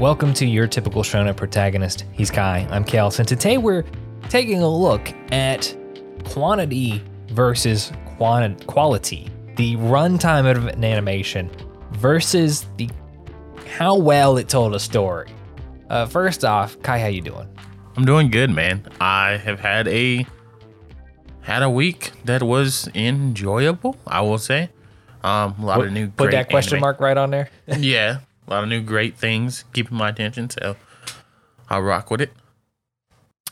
Welcome to Your Typical Shonen Protagonist. He's Kai, I'm Kells, and today we're taking a look at quantity versus quality. The runtime of an animation versus the how well it told a story. First off, Kai, how you doing? I'm doing good, man. I have had a week that was enjoyable, I will say. A lot of new great anime. Put that question mark right on there. Yeah, a lot of new great things keeping my attention, so I rock with it.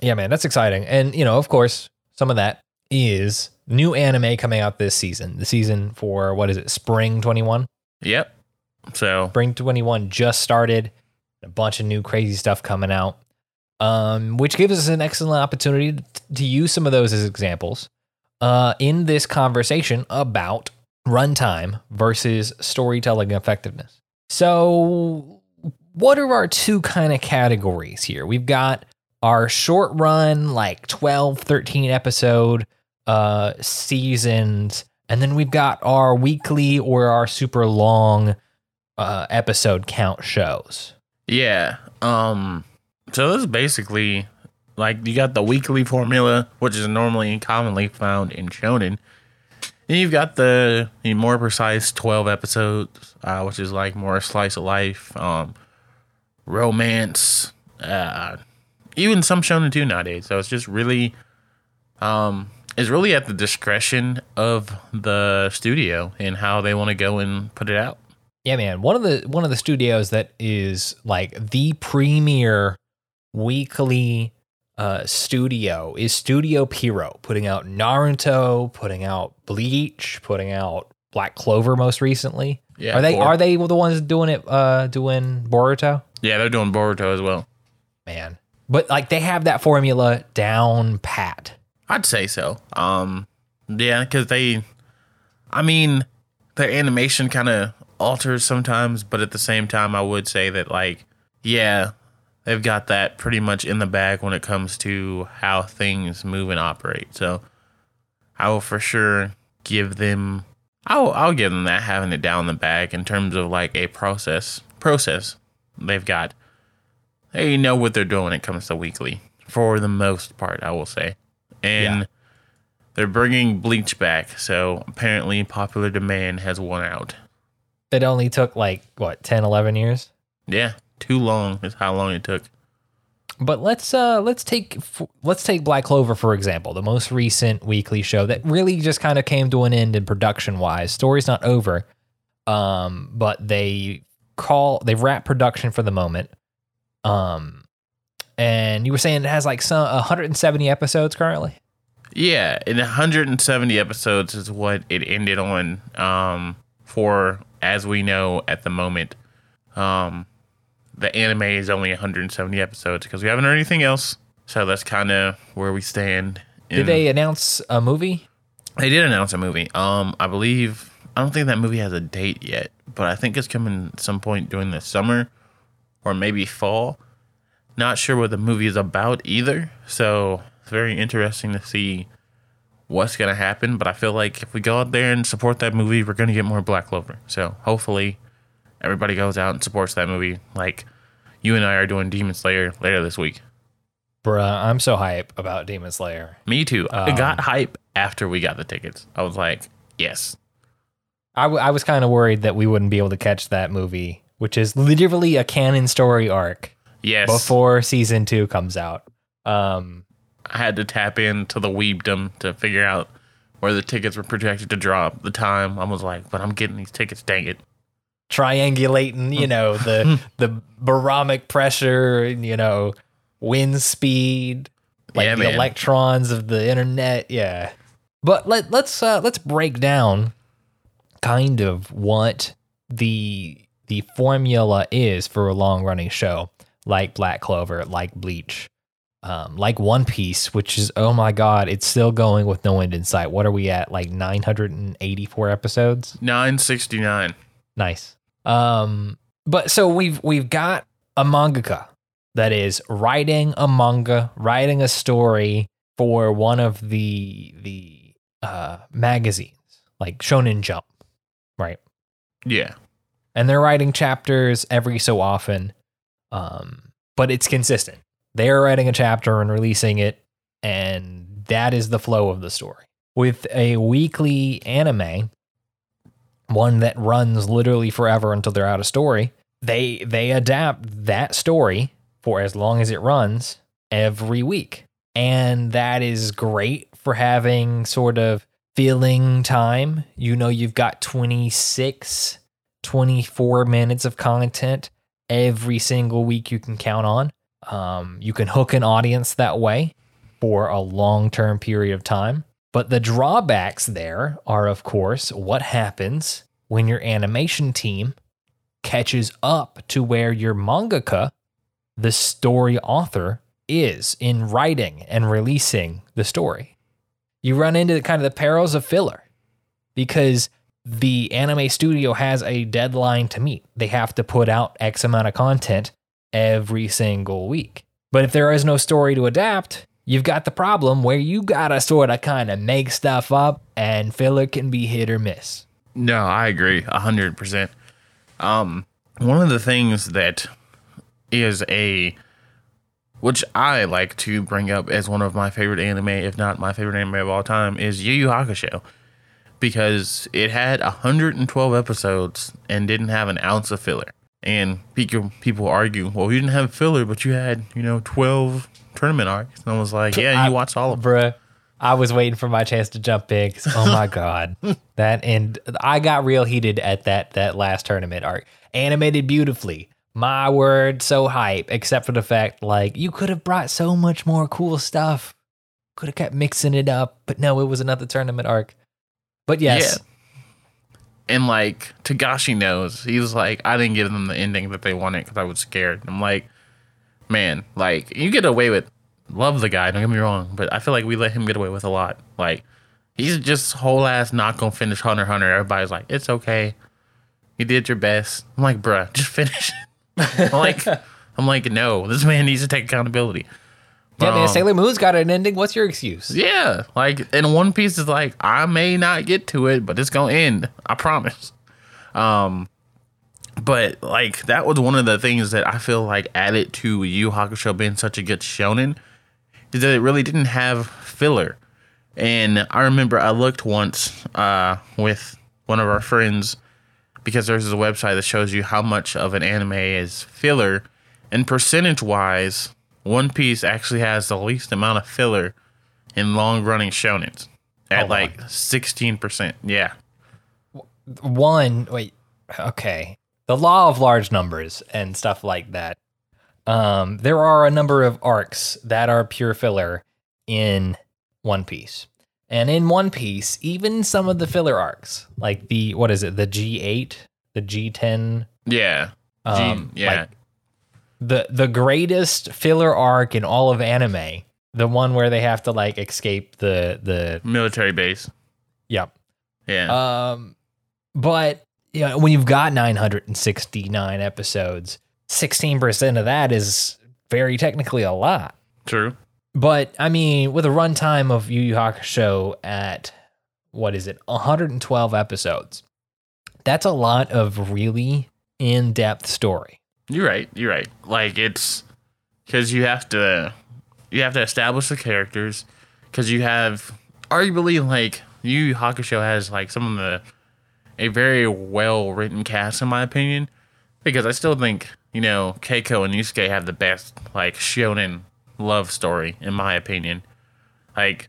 Yeah, man, that's exciting. And, you know, of course, some of that is new anime coming out this season. The season for, what is it, Spring 21? Yep. So Spring 21 just started. A bunch of new crazy stuff coming out, which gives us an excellent opportunity to use some of those as examples in this conversation about runtime versus storytelling effectiveness. So what are our two kind of categories here? We've got our short run, like 12, 13 episode seasons, and then we've got our weekly or our super long episode count shows. Yeah. So this is basically like you got the weekly formula, which is normally commonly found in shonen. Then you've got the more precise 12 episodes, which is like more slice of life, romance, even some shonen too nowadays. So it's just really, it's really at the discretion of the studio and how they want to go and put it out. Yeah, man. One of the studios that is like the premier weekly studio is Studio Pierrot, putting out Naruto, putting out Bleach, putting out Black Clover most recently. Yeah, are they the ones doing it? Doing Boruto? Yeah, they're doing Boruto as well. Man, but like they have that formula down pat. I'd say so. Yeah, because their animation kind of alters sometimes, but at the same time I would say that, like, yeah, they've got that pretty much in the bag when it comes to how things move and operate. So I will for sure give them I'll give them that, having it down the bag in terms of like a process they've got. They know what they're doing when it comes to weekly for the most part, I will say. And yeah. They're bringing Bleach back, so apparently popular demand has won out. It only took, like, what, 10, 11 years? Yeah, too long is how long it took. But let's take Black Clover, for example, the most recent weekly show that really just kind of came to an end in production-wise. Story's not over, but they wrap production for the moment. And you were saying it has, like, 170 episodes currently? Yeah, and 170 episodes is what it ended on, for... As we know at the moment, the anime is only 170 episodes because we haven't heard anything else. So that's kind of where we stand. Did they announce a movie? They did announce a movie. I don't think that movie has a date yet, but I think it's coming some point during the summer or maybe fall. Not sure what the movie is about either. So it's very interesting to see what's going to happen, but I feel like if we go out there and support that movie, we're going to get more Black Clover. So hopefully everybody goes out and supports that movie like you and I are doing Demon Slayer later this week. Bruh, I'm so hype about Demon Slayer. Me too. I got hype after we got the tickets. I was like, yes. I was kind of worried that we wouldn't be able to catch that movie, which is literally a canon story arc. Yes. Before season 2 comes out. I had to tap into the weebdom to figure out where the tickets were projected to drop. The time I was like, but I'm getting these tickets, dang it. Triangulating, you know, the barometric pressure, you know, wind speed, like the electrons of the internet. Yeah. But let's break down kind of what the formula is for a long running show like Black Clover, like Bleach. Like One Piece, which is, oh my God, it's still going with no end in sight. What are we at? Like 984 episodes? 969. Nice. But so we've got a mangaka that is writing a manga, writing a story for one of the magazines, like Shonen Jump, right? Yeah. And they're writing chapters every so often. But it's consistent. They're writing a chapter and releasing it, and that is the flow of the story. With a weekly anime, one that runs literally forever until they're out of story, they adapt that story for as long as it runs every week. And that is great for having sort of filling time. You know, you've got 26, 24 minutes of content every single week you can count on. You can hook an audience that way for a long-term period of time. But the drawbacks there are, of course, what happens when your animation team catches up to where your mangaka, the story author, is in writing and releasing the story. You run into the kind of the perils of filler because the anime studio has a deadline to meet. They have to put out X amount of content every single week. But if there is no story to adapt, you've got the problem where you gotta sort of kind of make stuff up, and filler can be hit or miss. No, I agree 100%. One of the things that is which I like to bring up as one of my favorite anime, if not my favorite anime of all time, is Yu Yu Hakusho, because it had 112 episodes and didn't have an ounce of filler. And people argue, well, you didn't have filler, but you had, 12 tournament arcs. And I was like, yeah, you watched all of them. Bruh, I was waiting for my chance to jump in. Oh, my God. And I got real heated at that last tournament arc. Animated beautifully. My word, so hype, except for the fact, you could have brought so much more cool stuff. Could have kept mixing it up, but no, it was another tournament arc. But yes. Yeah. And, Togashi knows. He was like, I didn't give them the ending that they wanted because I was scared. I'm like, man, you get away with, love the guy, don't get me wrong, but I feel like we let him get away with a lot. He's just whole ass not gonna finish Hunter x Hunter. Everybody's like, it's okay. You did your best. I'm like, bruh, just finish it. I'm like, no, this man needs to take accountability. Yeah, man, Sailor Moon's got an ending. What's your excuse? Yeah, and One Piece is I may not get to it, but it's gonna end. I promise. But that was one of the things that I feel added to Yu Yu Hakusho being such a good shonen is that it really didn't have filler. And I remember I looked once with one of our friends, because there's a website that shows you how much of an anime is filler. And percentage-wise, One Piece actually has the least amount of filler in long-running shonens. At 16%. Yeah. Okay. The law of large numbers and stuff like that. There are a number of arcs that are pure filler in One Piece. And in One Piece, even some of the filler arcs, the G8, the G10? Yeah. The greatest filler arc in all of anime, the one where they have to, escape the military base. Yep. Yeah. But, when you've got 969 episodes, 16% of that is very technically a lot. True. But, with a runtime of Yu Yu Hakusho at, 112 episodes, that's a lot of really in-depth story. You're right. It's because you have to establish the characters, because you have, arguably, Yu Yu Hakusho has, some of a very well-written cast, in my opinion, because I still think, Keiko and Yusuke have the best, shonen love story, in my opinion. And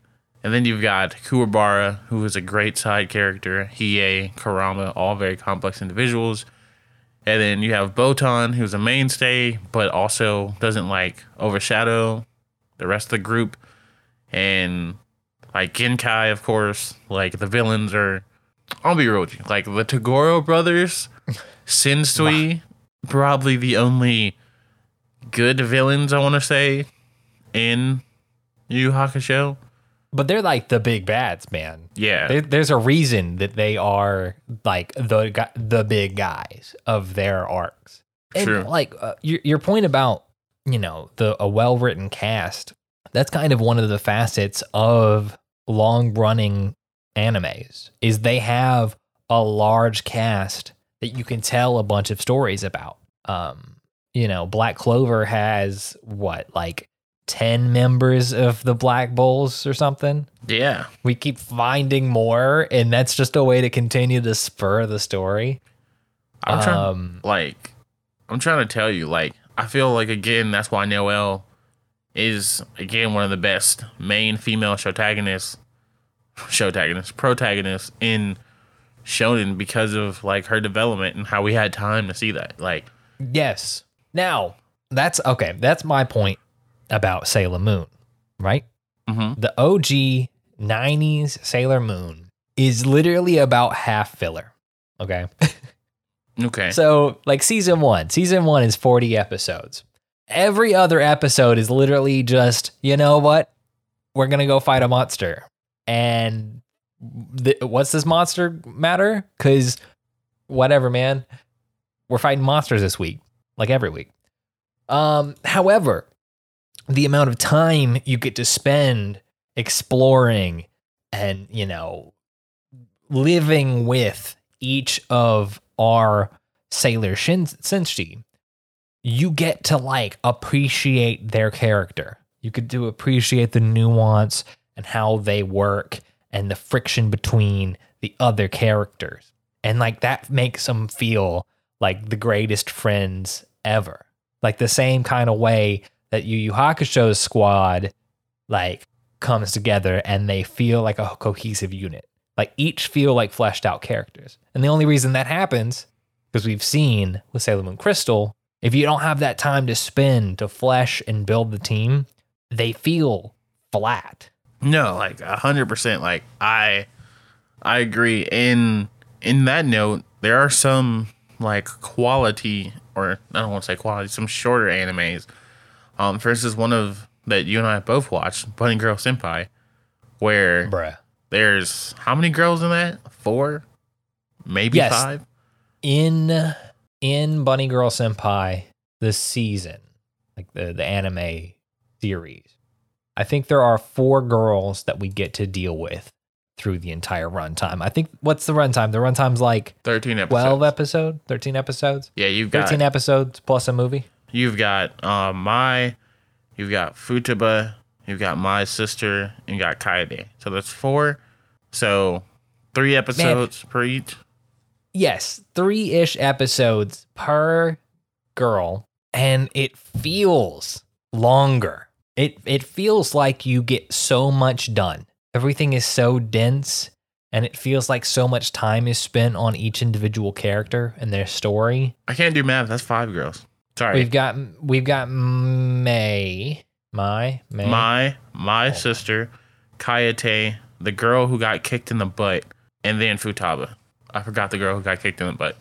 then you've got Kuwabara, who is a great side character, Hiei, Kurama, all very complex individuals. And then you have Botan, who's a mainstay, but also doesn't, overshadow the rest of the group. And, Genkai, of course, the villains are... I'll be real with you. The Tagoro brothers, Sensui, probably the only good villains, I want to say, in Yu Yu Hakusho. But they're the big bads, man. Yeah. There's a reason that they are the big guys of their arcs. And true. Your point about, a well-written cast, that's kind of one of the facets of long-running animes is they have a large cast that you can tell a bunch of stories about. you know, Black Clover has what, like 10 members of the Black Bulls or something. Yeah. We keep finding more, and that's just a way to continue to spur the story. I'm trying to tell you, I feel like, again, that's why Noelle is, again, one of the best main female protagonists in Shonen, because of, like, her development and how we had time to see that. Like, yes. Now, that's my point about Sailor Moon, right? Mm-hmm. The OG 90s Sailor Moon is literally about half filler, okay? Okay. So, like, season one is 40 episodes. Every other episode is literally just, you know what? We're going to go fight a monster. And what's this monster matter? Because whatever, man, we're fighting monsters this week, like every week. However, the amount of time you get to spend exploring and, you know, living with each of our Sailor Senshi, you get to, like, appreciate their character. You get to appreciate the nuance and how they work and the friction between the other characters. And, like, that makes them feel like the greatest friends ever. Like, the same kind of way that Yu Yu Hakusho's squad, like, comes together and they feel like a cohesive unit. Like, each feel like fleshed out characters. And the only reason that happens, because we've seen with Sailor Moon Crystal, if you don't have that time to spend to flesh and build the team, they feel flat. No, like 100%. Like I agree. And in that note, there are some like quality, or I don't want to say quality, some shorter animes. For instance, one of that you and I both watched, Bunny Girl Senpai, where there's how many girls in that? 4, maybe 5. In Bunny Girl Senpai, the season, like the anime series, I think there are 4 girls that we get to deal with through the entire runtime. I think, what's the runtime? The runtime's like 13 episodes. 13 episodes? Yeah, you've got 13 episodes plus a movie. You've got you've got Futaba, you've got My Sister, and you got Kaede. So that's 4. So 3 episodes per each. Yes, 3-ish episodes per girl, and it feels longer. It feels like you get so much done. Everything is so dense, and it feels like so much time is spent on each individual character and their story. I can't do math. That's 5 girls. Sorry. We've got My sister, Kayate, the girl who got kicked in the butt, and then Futaba. I forgot the girl who got kicked in the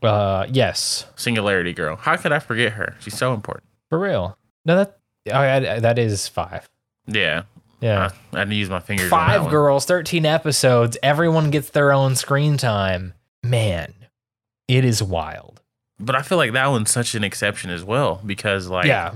butt. Yes. Singularity girl. How could I forget her? She's so important. For real. No, that is 5. Yeah. Yeah. I had to use my fingers. 5 girls, 13 episodes. Everyone gets their own screen time. Man, it is wild. But I feel like that one's such an exception as well, because like, yeah,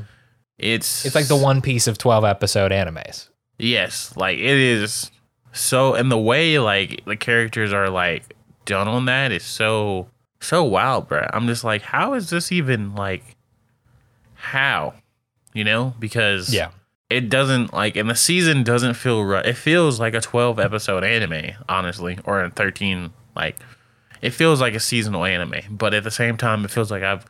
it's like the One Piece of 12 episode animes. Yes. Like it is. So, and the way, like, the characters are, like, done on that is so, so wild, bro. I'm just like, how is this even, like, how? You know? Because it doesn't, like, and the season doesn't feel right. It feels like a 12-episode anime, honestly, or a 13, like, it feels like a seasonal anime. But at the same time, it feels like I've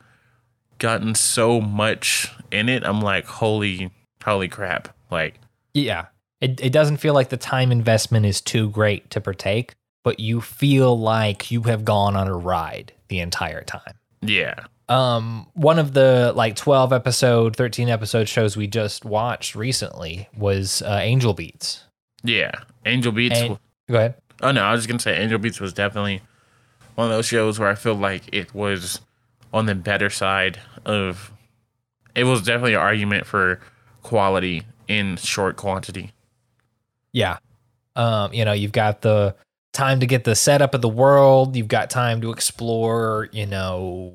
gotten so much in it. I'm like, holy crap. Like, yeah. It doesn't feel like the time investment is too great to partake, but you feel like you have gone on a ride the entire time. Yeah. One of the like 12 episode, 13 episode shows we just watched recently was Angel Beats. Yeah. Angel Beats. Go ahead. Oh, no. I was just going to say Angel Beats was definitely one of those shows where I feel like it was on the better side of. It was definitely an argument for quality in short quantity. Yeah. You know, you've got the time to get the setup of the world. You've got time to explore, you know,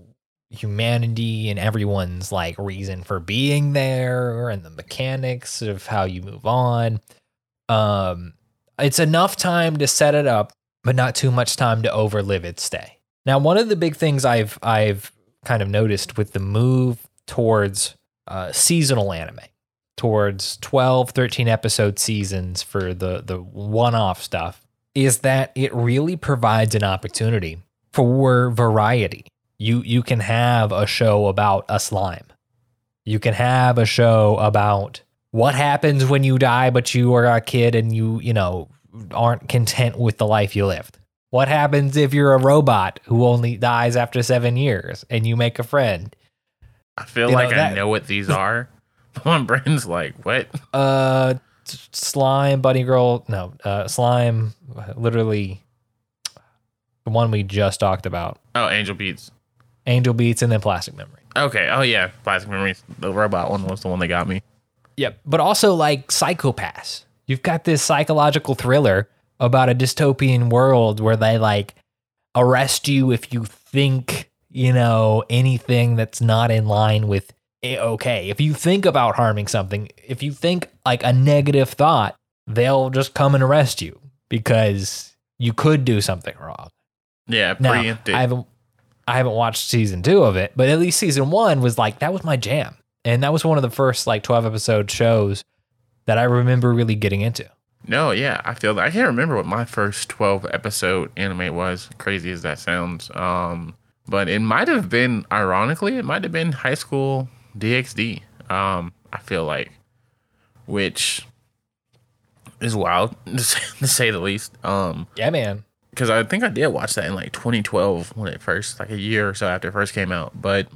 humanity and everyone's like reason for being there and the mechanics of how you move on. It's enough time to set it up, but not too much time to overlive its stay. Now, one of the big things I've kind of noticed with the move towards seasonal anime, towards 12, 13 episode seasons for the one-off stuff, is that it really provides an opportunity for variety. You can have a show about a slime. You can have a show about what happens when you die, but you are a kid and you aren't content with the life you lived. What happens if you're a robot who only dies after 7 years and you make a friend? I feel I know what these are. My brain's like, what? Slime, Bunny Girl. No, Slime, literally the one we just talked about. Oh, Angel Beats. Angel Beats and then Plastic Memory. Okay. Oh, yeah. Plastic Memory. The robot one was the one that got me. Yep. But also like Psycho Pass. You've got this psychological thriller about a dystopian world where they like arrest you if you think, anything that's not in line with okay. If you think about harming something, if you think like a negative thought, they'll just come and arrest you because you could do something wrong. Yeah. Preempted. I haven't watched season 2 of it, but at least season 1 was like, that was my jam. And that was one of the first like 12 episode shows that I remember really getting into. No, yeah, I feel that. I can't remember what my first 12 episode anime was, crazy as that sounds. But it might have been, ironically, High School DxD, I feel like, which is wild to say the least. Yeah, man. Because I think I did watch that in like 2012 when it first, like a year or so after it first came out. But,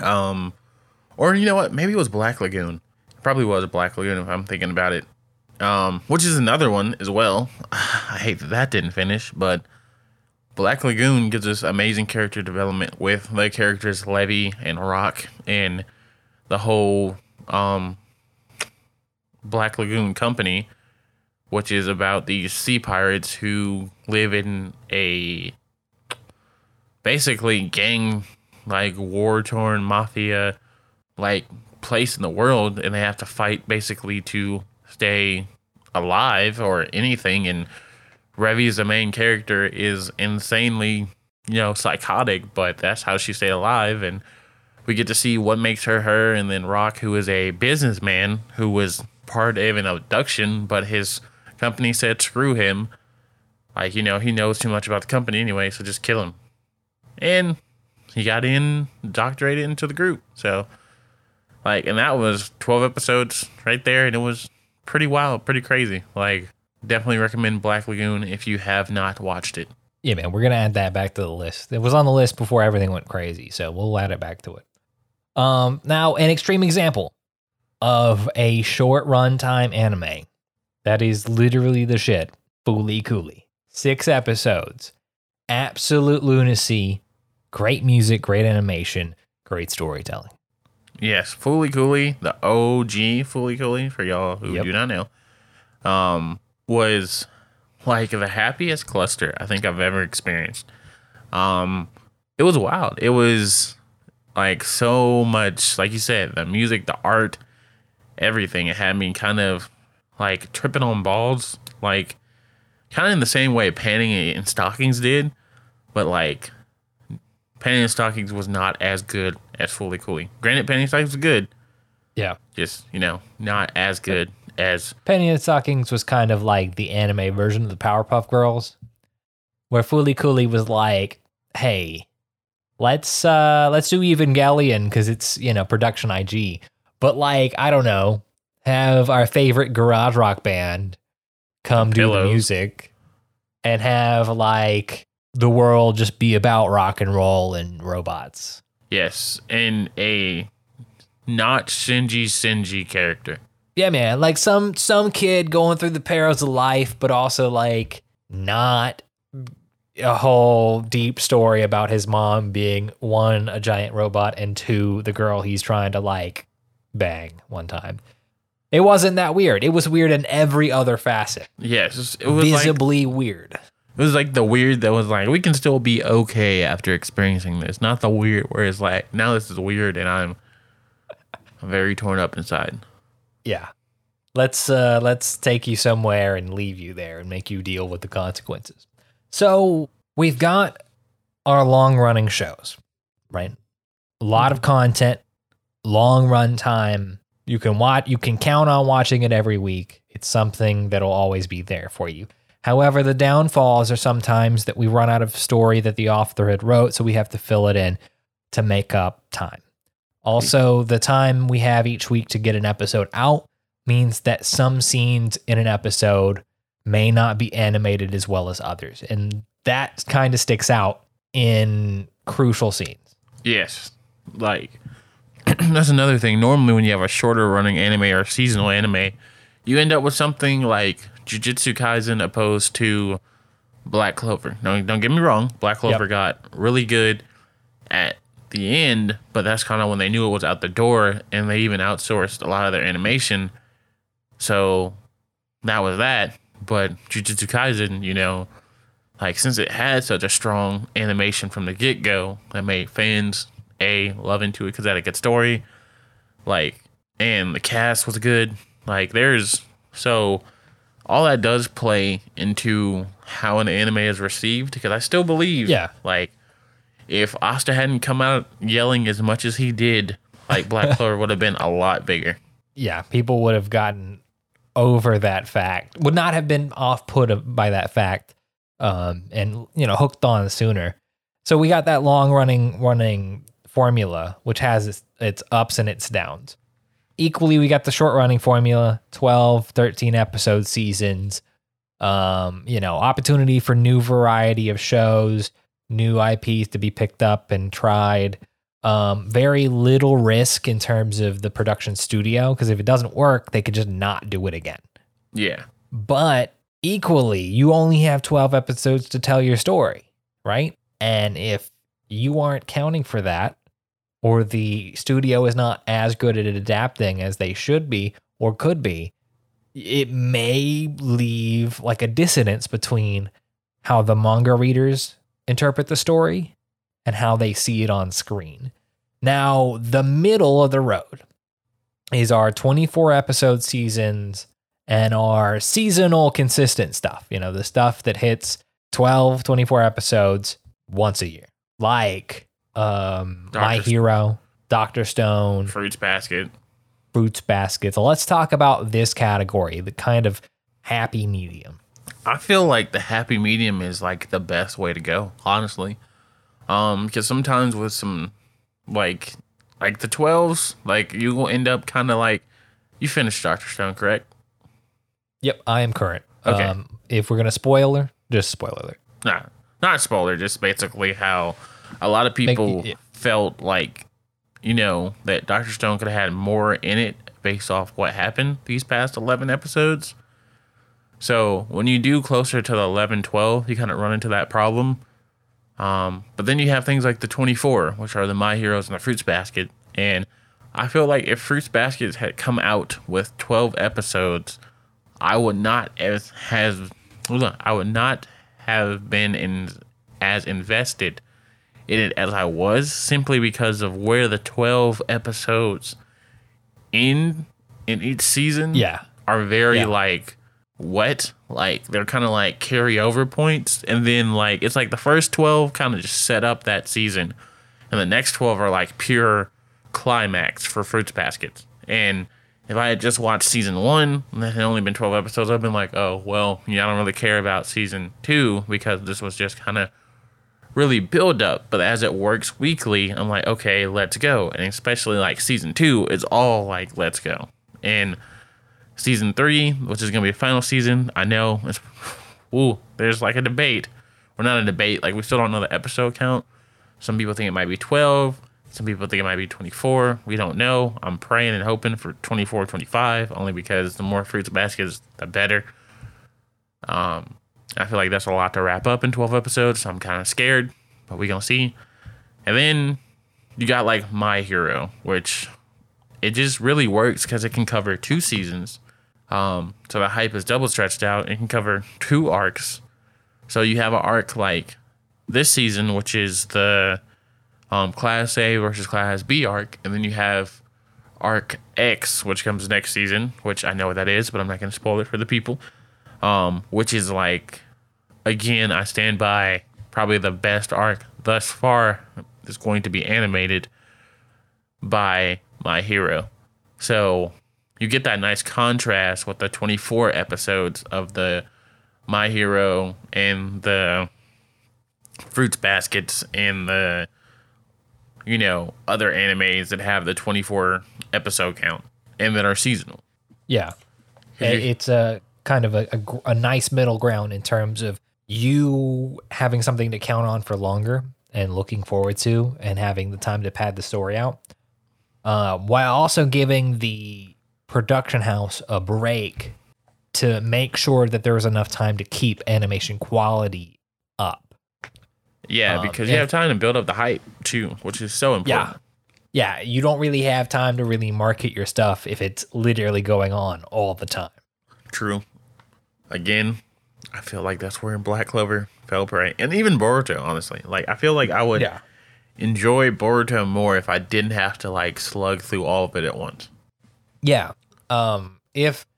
or you know what? Maybe it was Black Lagoon. It probably was Black Lagoon if I'm thinking about it. Which is another one as well. I hate that didn't finish, but Black Lagoon gives us amazing character development with the characters Levi and Rock and the whole Black Lagoon company, which is about these sea pirates who live in a basically gang, like war-torn mafia, like place in the world, and they have to fight basically to stay alive or anything. And Revi's the main character is insanely, psychotic, but that's how she stayed alive. And we get to see what makes her her. And then Rock, who is a businessman who was part of an abduction, but his company said screw him, like he knows too much about the company anyway, so just kill him. And he got indoctrinated into the group. So and that was 12 episodes right there, and it was pretty wild, pretty crazy. Definitely recommend Black Lagoon if you have not watched it. Yeah, man, we're gonna add that back to the list. It was on the list before everything went crazy, so we'll add it back to it. Now an extreme example of a short runtime anime that is literally the shit. Fooly Cooly. 6 episodes. Absolute lunacy. Great music, great animation, great storytelling. Yes, Fooly Cooly, the OG Fooly Cooly, for y'all who do not know, was like the happiest cluster I think I've ever experienced. It was wild. It was like so much, like you said, the music, the art, everything. It had me kind of like tripping on balls, like kind of in the same way Panty and Stockings did, but like Panty and Stockings was not as good as Fooly Cooly. Granted, Panty and Stockings was good. Yeah. Just, not as good as... Panty and Stockings was kind of like the anime version of the Powerpuff Girls, where Fooly Cooly was like, hey, let's do Evangelion because it's, production IG. But I don't know, have our favorite garage rock band come do the music and have the world just be about rock and roll and robots. Yes, and a not Shinji character. Yeah, man, some kid going through the perils of life, but also not a whole deep story about his mom being, one, a giant robot, and two, the girl he's trying to bang one time. It wasn't that weird. It was weird in every other facet. Yes, it was visibly weird. It was the weird that was we can still be okay after experiencing this. Not the weird where it's now this is weird and I'm very torn up inside. Yeah. Let's take you somewhere and leave you there and make you deal with the consequences. So we've got our long running shows, right? A lot of content, long run time. You can count on watching it every week. It's something that'll always be there for you. However, the downfalls are sometimes that we run out of story that the author had wrote, so we have to fill it in to make up time. Also, the time we have each week to get an episode out means that some scenes in an episode may not be animated as well as others. And that kind of sticks out in crucial scenes. Yes. Like, that's another thing. Normally when you have a shorter running anime or seasonal anime, you end up with something like Jujutsu Kaisen opposed to Black Clover. No, don't get me wrong. Black Clover got really good at the end, but that's kind of when they knew it was out the door, and they even outsourced a lot of their animation. So that was that. But Jujutsu Kaisen, you know, like, since it had such a strong animation from the get-go, that made fans, A, love into it because it had a good story, like, and the cast was good. Like, there's... So all that does play into how an anime is received, because I still believe, like, if Asta hadn't come out yelling as much as he did, like, Black Clover would have been a lot bigger. Yeah, people would have gotten over that fact, would not have been off-put by that fact, and, you know, hooked on sooner. So we got that long-running formula, which has its ups and its downs. Equally, we got the short-running formula, 12, 13-episode seasons, you know, opportunity for new variety of shows, new IPs to be picked up and tried, very little risk in terms of the production studio, because if it doesn't work, they could just not do it again. Yeah. But equally, you only have 12 episodes to tell your story, right? And if you aren't counting for that, or the studio is not as good at adapting as they should be or could be, it may leave like a dissonance between how the manga readers interpret the story and how they see it on screen. Now, the middle of the road is our 24-episode seasons and our seasonal consistent stuff. You know, the stuff that hits 12, 24 episodes once a year. Like... My Hero, Dr. Stone, Fruits Basket. So let's talk about this category, the kind of happy medium. I feel like the happy medium is like the best way to go, honestly. Because sometimes with some like the 12s, like you will end up kind of like, you finished Dr. Stone, correct? Yep, I am current. Okay. If we're gonna spoiler, just spoiler. Nah, not spoiler. Just basically how a lot of people felt like, you know, that Dr. Stone could have had more in it based off what happened these past 11 episodes. So when you do closer to the 11, 12, you kind of run into that problem. But then you have things like the 24, which are the My Heroes and the Fruits Basket. And I feel like if Fruits Basket had come out with 12 episodes, I would not have been as invested in it as I was, simply because of where the 12 episodes in each season are very like, what? Like, they're kind of like carryover points. And then like, it's like the first 12 kind of just set up that season. And the next 12 are like pure climax for Fruits Baskets. And if I had just watched season 1 and there had only been 12 episodes, I've been like, oh, well, yeah, I don't really care about season 2 because this was just kind of really build up. But as it works weekly, I'm like, okay, let's go. And especially like season 2 is all like, let's go. And season 3, which is going to be the final season, I know it's, there's like a debate. We're not a debate. Like, we still don't know the episode count. Some people think it might be 12. Some people think it might be 24. We don't know. I'm praying and hoping for 24, 25, only because the more Fruits Baskets, the better. I feel like that's a lot to wrap up in 12 episodes, so I'm kind of scared, but we're going to see. And then you got, like, My Hero, which it just really works because it can cover 2 seasons. So the hype is double stretched out. It can cover 2 arcs. So you have an arc like this season, which is the Class A versus Class B arc. And then you have Arc X, which comes next season, which I know what that is, but I'm not going to spoil it for the people. Which is like, again, I stand by, probably the best arc thus far is going to be animated. by My Hero. So you get that nice contrast with the 24 episodes of the My Hero and the Fruits Baskets and the, you know, other animes that have the 24 episode count and that are seasonal. Yeah. It's a kind of a nice middle ground in terms of you having something to count on for longer and looking forward to and having the time to pad the story out, while also giving the production house a break to make sure that there was enough time to keep animation quality up. Yeah, because you have time to build up the hype too, which is so important. Yeah, you don't really have time to really market your stuff if it's literally going on all the time. True. Again, I feel like that's where Black Clover fell prey. And even Boruto, honestly. Like, I feel like I would enjoy Boruto more if I didn't have to, like, slug through all of it at once. Yeah. If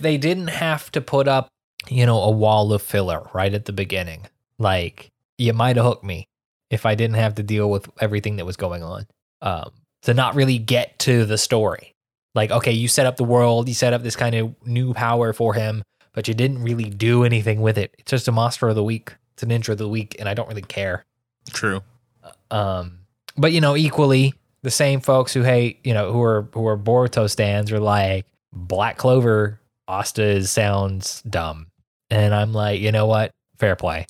they didn't have to put up, you know, a wall of filler right at the beginning. Like, you might have hooked me if I didn't have to deal with everything that was going on. To not really get to the story. Like, okay, you set up the world, you set up this kind of new power for him, but you didn't really do anything with it. It's just a monster of the week. It's an ninja of the week, and I don't really care. True. But, you know, equally, the same folks who hate, you know, who are Boruto stans are like, Black Clover, Asta sounds dumb. And I'm like, you know what? Fair play.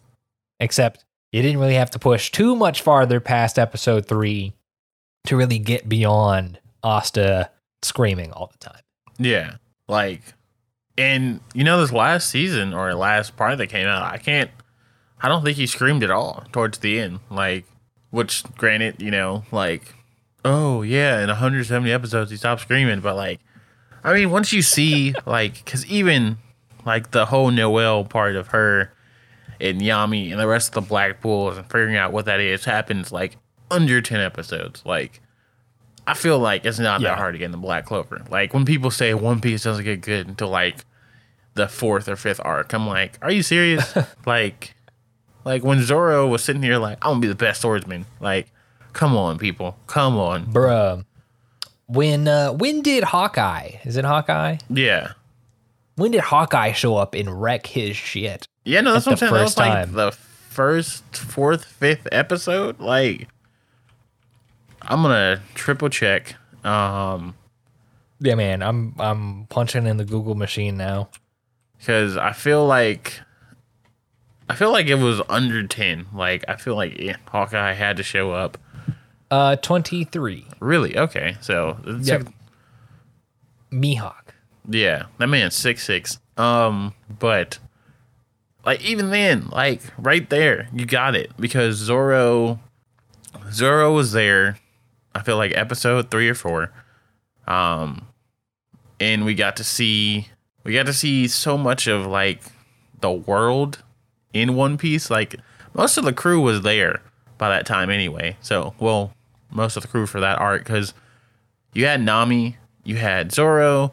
Except you didn't really have to push too much farther past episode 3 to really get beyond Asta screaming all the time. Yeah. Like, and you know, this last season or last part that came out, I don't think he screamed at all towards the end. Like, which granted, you know, like, oh yeah, in 170 episodes he stopped screaming. But like, I mean, once you see like, cause even like the whole Noelle part of her and Yami and the rest of the Black Bulls and figuring out what that is happens like under 10 episodes. Like, I feel like it's not that hard to get into Black Clover. Like, when people say One Piece doesn't get good until like the 4th or 5th arc, I'm like, are you serious? like when Zoro was sitting here like, I'm gonna be the best swordsman. Like, come on, people, come on, bruh. When did Hawkeye? Is it Hawkeye? Yeah. When did Hawkeye show up and wreck his shit? Yeah, no, that's what I'm saying. That was like the first, 4th, 5th episode. Like, I'm gonna triple check. Yeah, man, I'm punching in the Google machine now because I feel like it was under 10. Like, I feel like Hawkeye had to show up. 23. Really? Okay, so Mihawk. Yeah, that man's 6'6". But like even then, like right there, you got it because Zoro was there. I feel like episode 3 or 4, and we got to see so much of like the world in One Piece. Like most of the crew was there by that time anyway. So well, most of the crew for that arc because you had Nami, you had Zoro,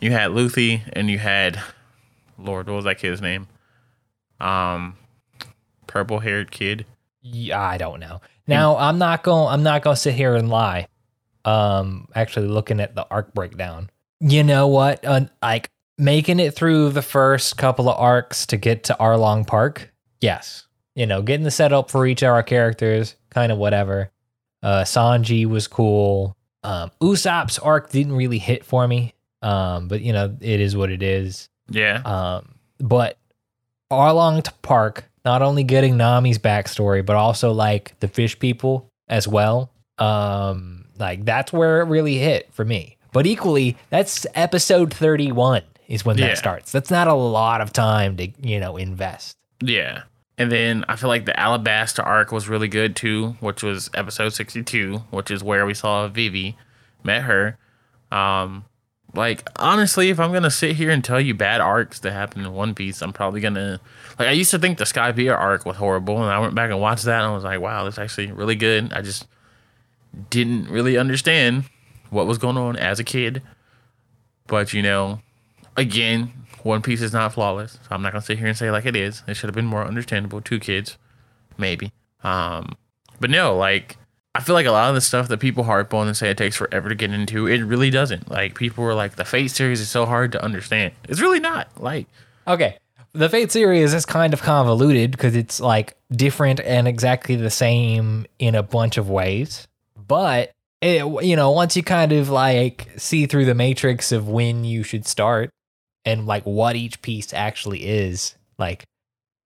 you had Luffy, and you had Lord. What was that kid's name? Purple-haired kid. Yeah, I don't know. Now I'm not gonna sit here and lie. Actually, looking at the arc breakdown, you know what? Like making it through the first couple of arcs to get to Arlong Park. Yes, you know, getting the setup for each of our characters, kind of whatever. Sanji was cool. Usopp's arc didn't really hit for me. But you know, it is what it is. Yeah. But Arlong Park. Not only getting Nami's backstory, but also like the fish people as well. Like that's where it really hit for me. But equally, that's episode 31 is when that starts. That's not a lot of time to, you know, invest. Yeah. And then I feel like the Alabasta arc was really good too, which was episode 62, which is where we saw Vivi, met her. Like, honestly, if I'm going to sit here and tell you bad arcs that happened in One Piece, I'm probably going to... Like, I used to think the Skypiea arc was horrible, and I went back and watched that, and I was like, wow, that's actually really good. I just didn't really understand what was going on as a kid. But, you know, again, One Piece is not flawless, so I'm not going to sit here and say like it is. It should have been more understandable to kids, maybe. But no, like, I feel like a lot of the stuff that people harp on and say it takes forever to get into, it really doesn't. Like, people were like, the Fate series is so hard to understand. It's really not. Like, okay, the Fate series is kind of convoluted because it's like different and exactly the same in a bunch of ways. But, it, you know, once you kind of like see through the matrix of when you should start and like what each piece actually is, like,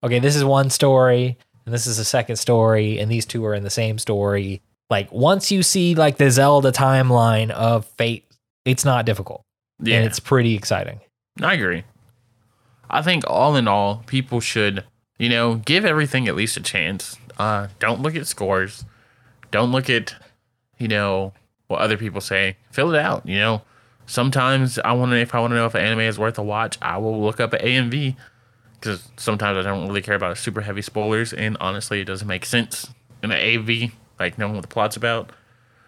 okay, this is one story and this is a second story and these two are in the same story. Like, once you see, like, the Zelda timeline of Fate, it's not difficult. Yeah. And it's pretty exciting. I agree. I think all in all, people should, you know, give everything at least a chance. Don't look at scores. Don't look at, you know, what other people say. Fill it out, you know. Sometimes if I want to know if an anime is worth a watch, I will look up an AMV. Because sometimes I don't really care about super heavy spoilers. And honestly, it doesn't make sense in an AMV. Like, knowing what the plot's about.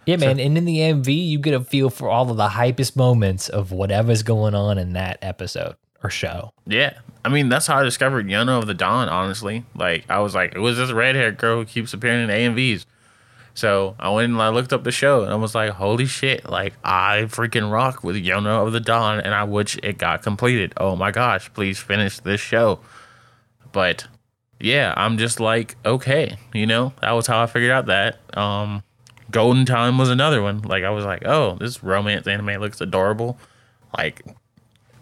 Yeah, man. So, and in the MV, you get a feel for all of the hypest moments of whatever's going on in that episode or show. Yeah. I mean, that's how I discovered Yona of the Dawn, honestly. Like, I was like, it was this red-haired girl who keeps appearing in AMVs. So I went and I looked up the show, and I was like, holy shit. Like, I freaking rock with Yona of the Dawn, and I wish it got completed. Oh, my gosh. Please finish this show. But... yeah, I'm just like, okay, you know, that was how I figured out that. Golden Time was another one. Like, I was like, oh, this romance anime looks adorable. Like,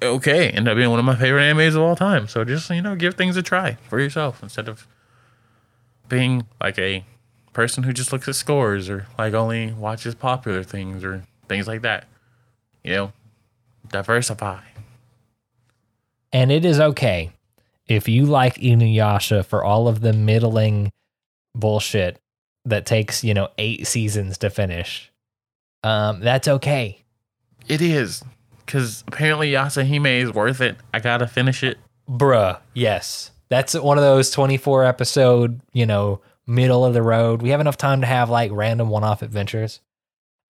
okay, ended up being one of my favorite animes of all time. So just, you know, give things a try for yourself instead of being like a person who just looks at scores or like only watches popular things or things like that. You know, diversify. And it is okay. If you like Inuyasha for all of the middling bullshit that takes, you know, 8 seasons to finish, that's okay. It is, because apparently Yashahime is worth it. I gotta finish it. Bruh, yes. That's one of those 24 episode, you know, middle of the road. We have enough time to have like random one-off adventures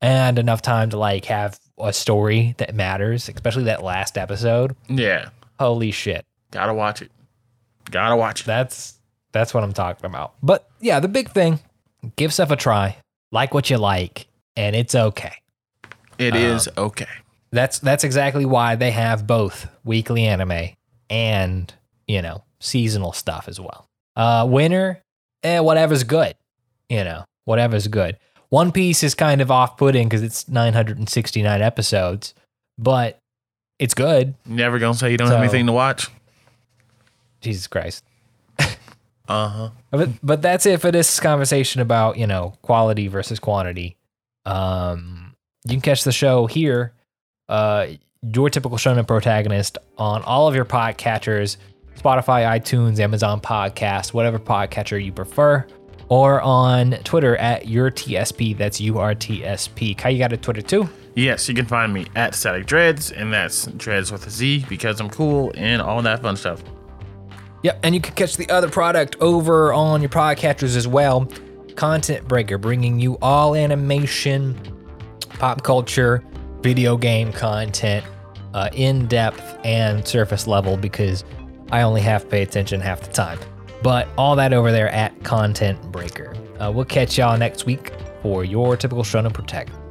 and enough time to like have a story that matters, especially that last episode. Yeah. Holy shit. Gotta watch it. Gotta watch it. That's what I'm talking about. But yeah, the big thing, give stuff a try. Like what you like, and it's okay. It is okay. That's exactly why they have both weekly anime and, you know, seasonal stuff as well. Winter, whatever's good. You know, whatever's good. One Piece is kind of off-putting because it's 969 episodes, but it's good. Never gonna say you don't have anything to watch. Jesus Christ. Uh-huh. But that's it for this conversation about, you know, quality versus quantity. You can catch the show here, Your Typical Shonen Protagonist, on all of your podcatchers, Spotify, iTunes, Amazon Podcast, whatever podcatcher you prefer, or on Twitter at YourTSP. That's URTSP. Kai, you got a Twitter too? Yes, you can find me at Static Dreads, and that's Dreads with a Z because I'm cool and all that fun stuff. Yep, and you can catch the other product over on your podcatchers as well. Content Breaker, bringing you all animation, pop culture, video game content, in-depth and surface level, because I only half pay attention half the time. But all that over there at Content Breaker. We'll catch y'all next week for Your Typical Shonen Protagonist.